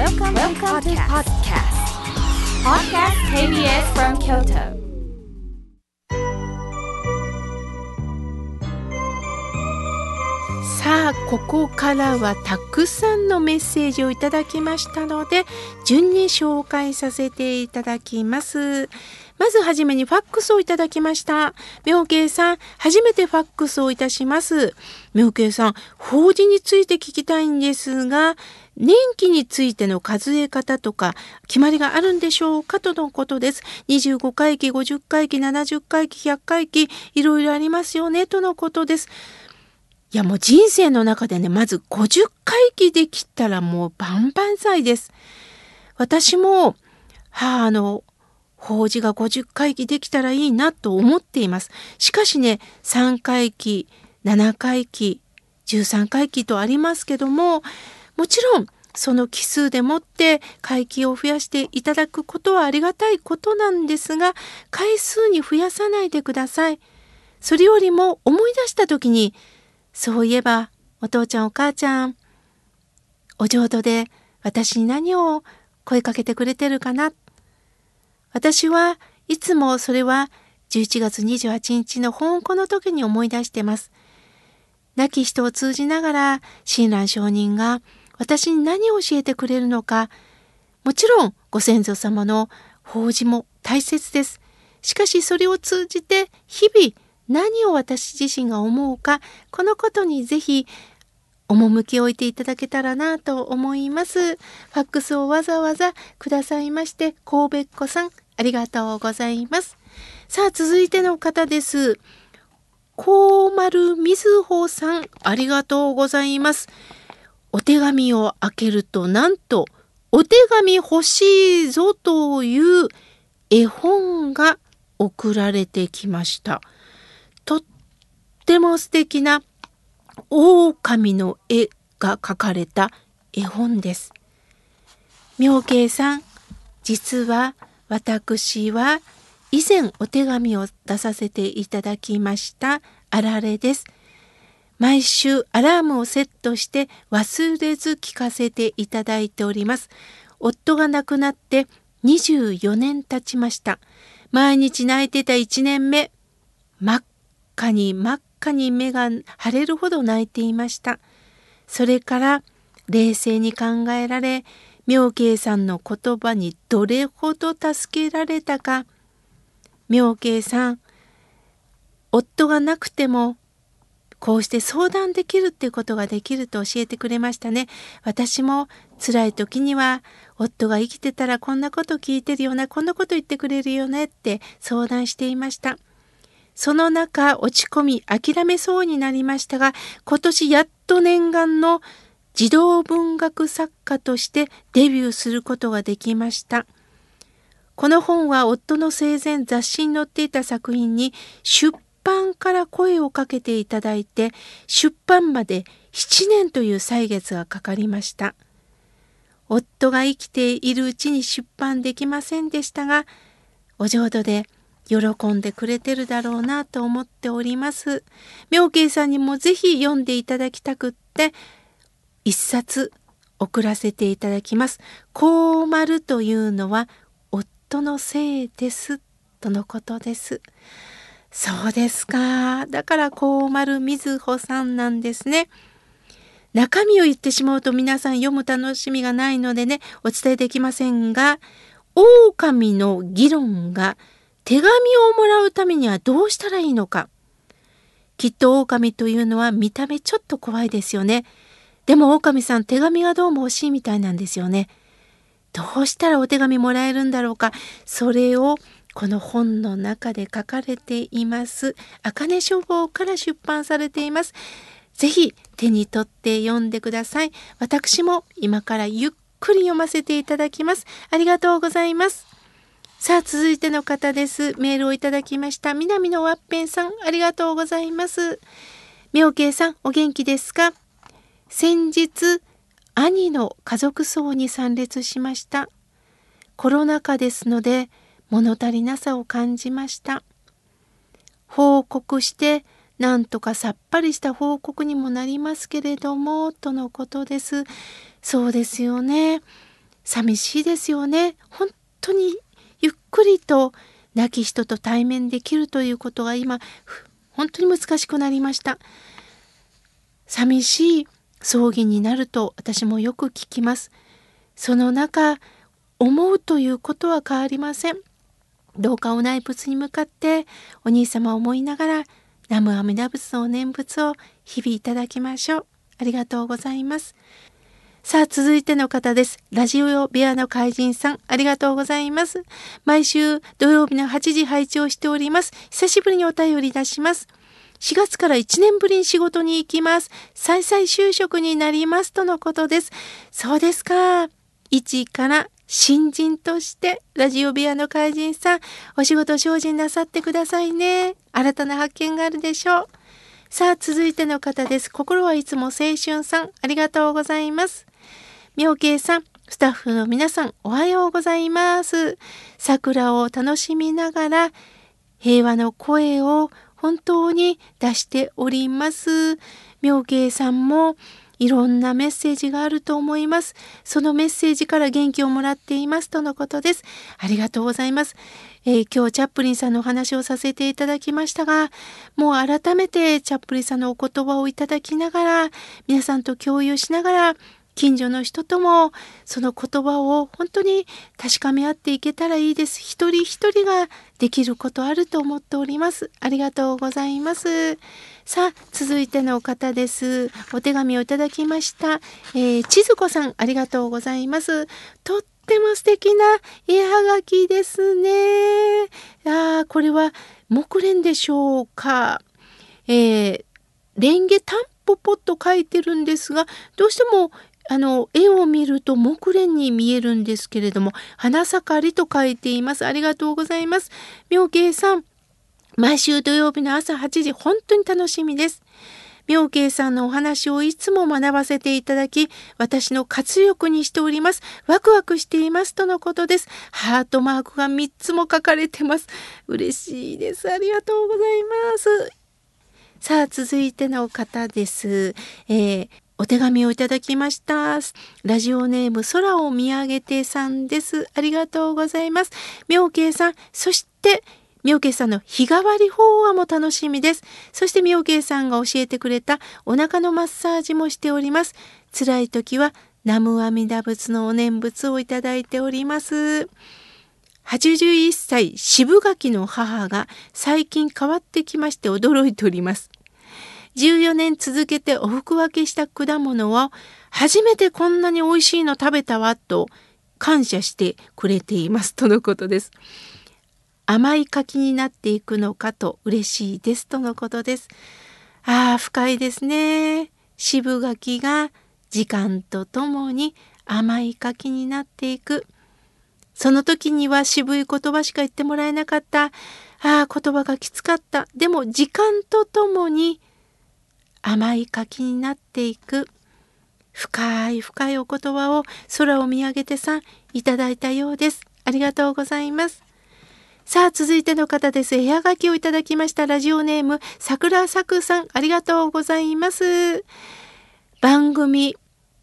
Welcome to Podcast KBS from Kyoto. さあ、ここからはたくさんのメッセージをいただきましたので、順に紹介させていただきます。まずはじめにファックスをいただきました。明慶さん、初めてファックスをいたします。明慶さん、法事について聞きたいんですが、年期についての数え方とか決まりがあるんでしょうか、とのことです。25回忌、50回忌、70回忌、100回忌、いろいろありますよね、とのことです。いや、もう人生の中でね、まず50回忌できたらもう万々歳です。私も、法事が50回忌できたらいいなと思っています。しかしね、3回忌、7回忌、13回忌とありますけども、もちろんその奇数でもって回忌を増やしていただくことはありがたいことなんですが、回数に増やさないでください。それよりも思い出した時に、そういえばお父ちゃんお母ちゃん、お浄土で私に何を声かけてくれてるかな。私はいつもそれは11月28日の本庫の時に思い出してます。亡き人を通じながら親鸞聖人が私に何を教えてくれるのか。もちろんご先祖様の法事も大切です。しかしそれを通じて日々何を私自身が思うか、このことにぜひ趣を置いていただけたらなと思います。ファックスをわざわざくださいまして、神戸っ子さん、ありがとうございます。さあ、続いての方です。高丸みずほさん、ありがとうございます。お手紙を開けると、なんと、お手紙欲しいぞという絵本が送られてきました。とっても素敵な狼の絵が描かれた絵本です。明慶さん、実は私は以前お手紙を出させていただきましたあられです。毎週アラームをセットして忘れず聞かせていただいております。夫が亡くなって24年経ちました。毎日泣いてた1年目、真っ赤に目が腫れるほど泣いていました。それから冷静に考えられ、明慶さんの言葉にどれほど助けられたか。明慶さん、夫がなくてもこうして相談できるってことができると教えてくれましたね。私も辛い時には夫が生きてたらこんなこと聞いてるよな、こんなこと言ってくれるよねって相談していました。その中、落ち込み諦めそうになりましたが、今年やっと念願の児童文学作家としてデビューすることができました。この本は夫の生前雑誌に載っていた作品に出版から声をかけていただいて、出版まで7年という歳月がかかりました。夫が生きているうちに出版できませんでしたが、お浄土で喜んでくれてるだろうなと思っております。明慶さんにもぜひ読んでいただきたくって、一冊送らせていただきます。こうまるというのは夫のせいです、とのことです。そうですか。だからこうまるみずほさんなんですね。中身を言ってしまうと皆さん読む楽しみがないのでね、お伝えできませんが、狼の議論が手紙をもらうためにはどうしたらいいのか。きっと狼というのは見た目ちょっと怖いですよね。でも狼さん、手紙がどうも欲しいみたいなんですよね。どうしたらお手紙もらえるんだろうか。それをこの本の中で書かれています。茜書房から出版されています。ぜひ手に取って読んでください。私も今からゆっくり読ませていただきます。ありがとうございます。さあ、続いての方です。メールをいただきました。南のワッペンさん、ありがとうございます。明慶さん、お元気ですか？先日、兄の家族葬に参列しました。コロナ禍ですので、物足りなさを感じました。報告して、なんとかさっぱりした報告にもなりますけれども、とのことです。そうですよね。寂しいですよね。本当にゆっくりと亡き人と対面できるということが今本当に難しくなりました。寂しい葬儀になると私もよく聞きます。その中思うということは変わりません。どうかお内仏に向かってお兄様を思いながら南無阿弥陀仏のお念仏を日々いただきましょう。ありがとうございます。さあ続いての方です。ラジオビアの怪人さん、ありがとうございます。毎週土曜日の8時配置をしております。久しぶりにお便り出します。4月から1年ぶりに仕事に行きます。再々就職になりますとのことです。そうですか。一から新人としてラジオビアの怪人さん、お仕事精進なさってくださいね。新たな発見があるでしょう。さあ続いての方です。心はいつも青春さん、ありがとうございます。妙慶さん、スタッフの皆さん、おはようございます。桜を楽しみながら平和の声を本当に出しております。妙慶さんもいろんなメッセージがあると思います。そのメッセージから元気をもらっていますとのことです。ありがとうございます。今日チャップリンさんのお話をさせていただきましたが、もう改めてチャップリンさんのお言葉をいただきながら、皆さんと共有しながら、近所の人ともその言葉を本当に確かめ合っていけたらいいです。一人一人ができることあると思っております。ありがとうございます。さあ続いての方です。お手紙をいただきました、千鶴子さん、ありがとうございます。とっても素敵な絵はがきですね。これは木蓮でしょうか。レンゲタンポポと書いてるんですが、どうしても絵を見ると木蓮に見えるんですけれども、花盛りと書いています。ありがとうございます。妙慶さん、毎週土曜日の朝8時、本当に楽しみです。妙慶さんのお話をいつも学ばせていただき、私の活力にしております。ワクワクしていますとのことです。ハートマークが3つも書かれてます。嬉しいです。ありがとうございます。さあ続いての方です。お手紙をいただきました。ラジオネーム空を見上げてさんです。ありがとうございます。妙慶さん、そして妙慶さんの日替わり法話も楽しみです。そして妙慶さんが教えてくれたお腹のマッサージもしております。辛い時は南無阿弥陀仏のお念仏をいただいております。81歳渋柿の母が最近変わってきまして驚いております。14年続けてお服分けした果物は初めてこんなに美味しいの食べたわと感謝してくれていますとのことです。甘い柿になっていくのかと嬉しいですとのことです。深いですね。渋柿が時間とともに甘い柿になっていく。その時には渋い言葉しか言ってもらえなかった。言葉がきつかった。でも時間とともに甘い柿になっていく。深い深いお言葉を空を見上げてさん、いただいたようです。ありがとうございます。さあ続いての方です。絵はがきをいただきました。ラジオネーム桜咲さん、ありがとうございます。番組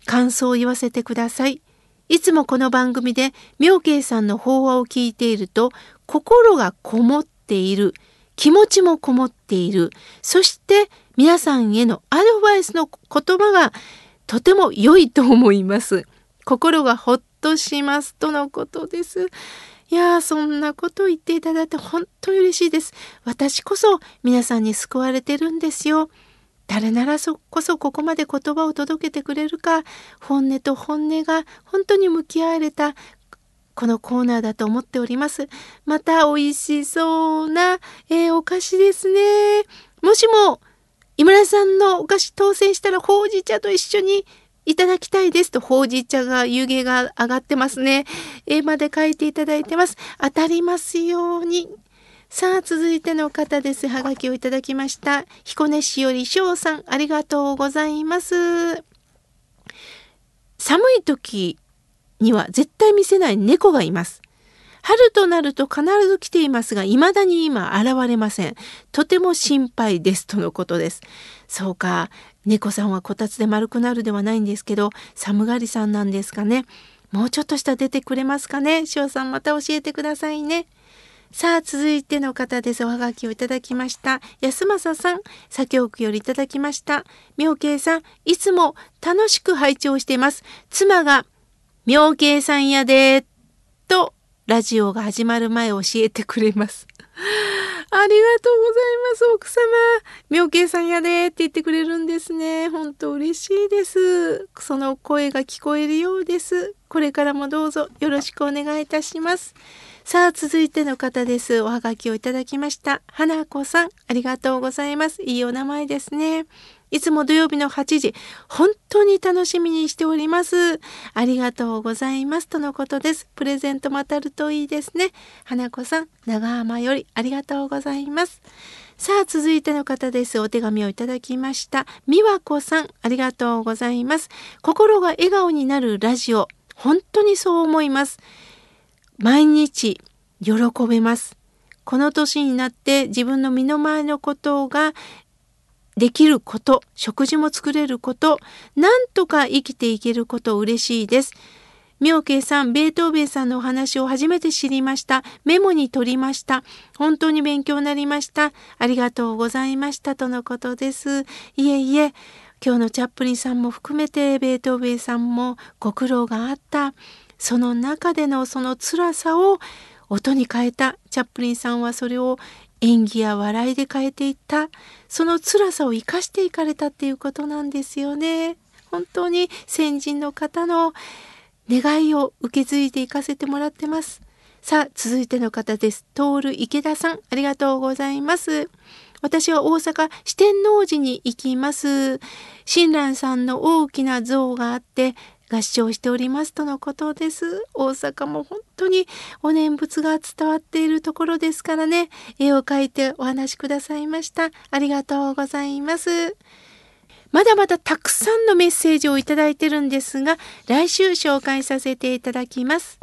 感想を言わせてください。いつもこの番組で妙慶さんの法話を聞いていると、心がこもっている、気持ちもこもっている、そして皆さんへのアドバイスの言葉がとても良いと思います。心がほっとしますとのことです。いや、そんなことを言っていただいて本当に嬉しいです。私こそ皆さんに救われてるんですよ。誰ならこそここまで言葉を届けてくれるか、本音と本音が本当に向き合われたこのコーナーだと思っております。また美味しそうな、お菓子ですね。もしも井村さんのお菓子当選したらほうじ茶と一緒にいただきたいですと、ほうじ茶が湯気が上がってますね。絵まで書いていただいてます。当たりますように。さあ続いての方です。はがきをいただきました。彦根市より翔さん、ありがとうございます。寒い時には絶対見せない猫がいます。春となると必ず来ていますが、未だに今現れません。とても心配ですとのことです。そうか、猫さんはこたつで丸くなるではないんですけど、寒がりさんなんですかね。もうちょっとしたら出てくれますかね。しおさんまた教えてくださいね。さあ続いての方です。おはがきをいただきました。安正さん、左京区よりいただきました。妙慶さん、いつも楽しく拝聴しています。妻が妙慶さんやでとラジオが始まる前教えてくれます。ありがとうございます。奥様、妙慶さんやでって言ってくれるんですね。本当嬉しいです。その声が聞こえるようです。これからもどうぞよろしくお願いいたします。さあ続いての方です。おはがきをいただきました。花子さん、ありがとうございます。いいお名前ですね。いつも土曜日の8時、本当に楽しみにしております。ありがとうございますとのことです。プレゼントも当たるといいですね。花子さん、長浜よりありがとうございます。さあ続いての方です。お手紙をいただきました。美和子さん、ありがとうございます。心が笑顔になるラジオ、本当にそう思います。毎日喜べます。この年になって自分の身の回りのことができること、食事も作れること、なんとか生きていけること、嬉しいです。妙慶さん、ベートーベンさんのお話を初めて知りました。メモに取りました。本当に勉強になりました。ありがとうございましたとのことです。いえいえ、今日のチャップリンさんも含めてベートーベンさんもご苦労があった、その中でのその辛さを音に変えた。チャップリンさんはそれを演技や笑いで変えていった。その辛さを生かしていかれたっていうことなんですよね。本当に先人の方の願いを受け継いでいかせてもらってます。さあ続いての方です。トール池田さん、ありがとうございます。私は大阪四天王寺に行きます。親鸞さんの大きな像があって合唱しておりますとのことです。大阪も本当にお念仏が伝わっているところですからね。絵を描いてお話しくださいました。ありがとうございます。まだまだたくさんのメッセージをいただいてるんですが、来週紹介させていただきます。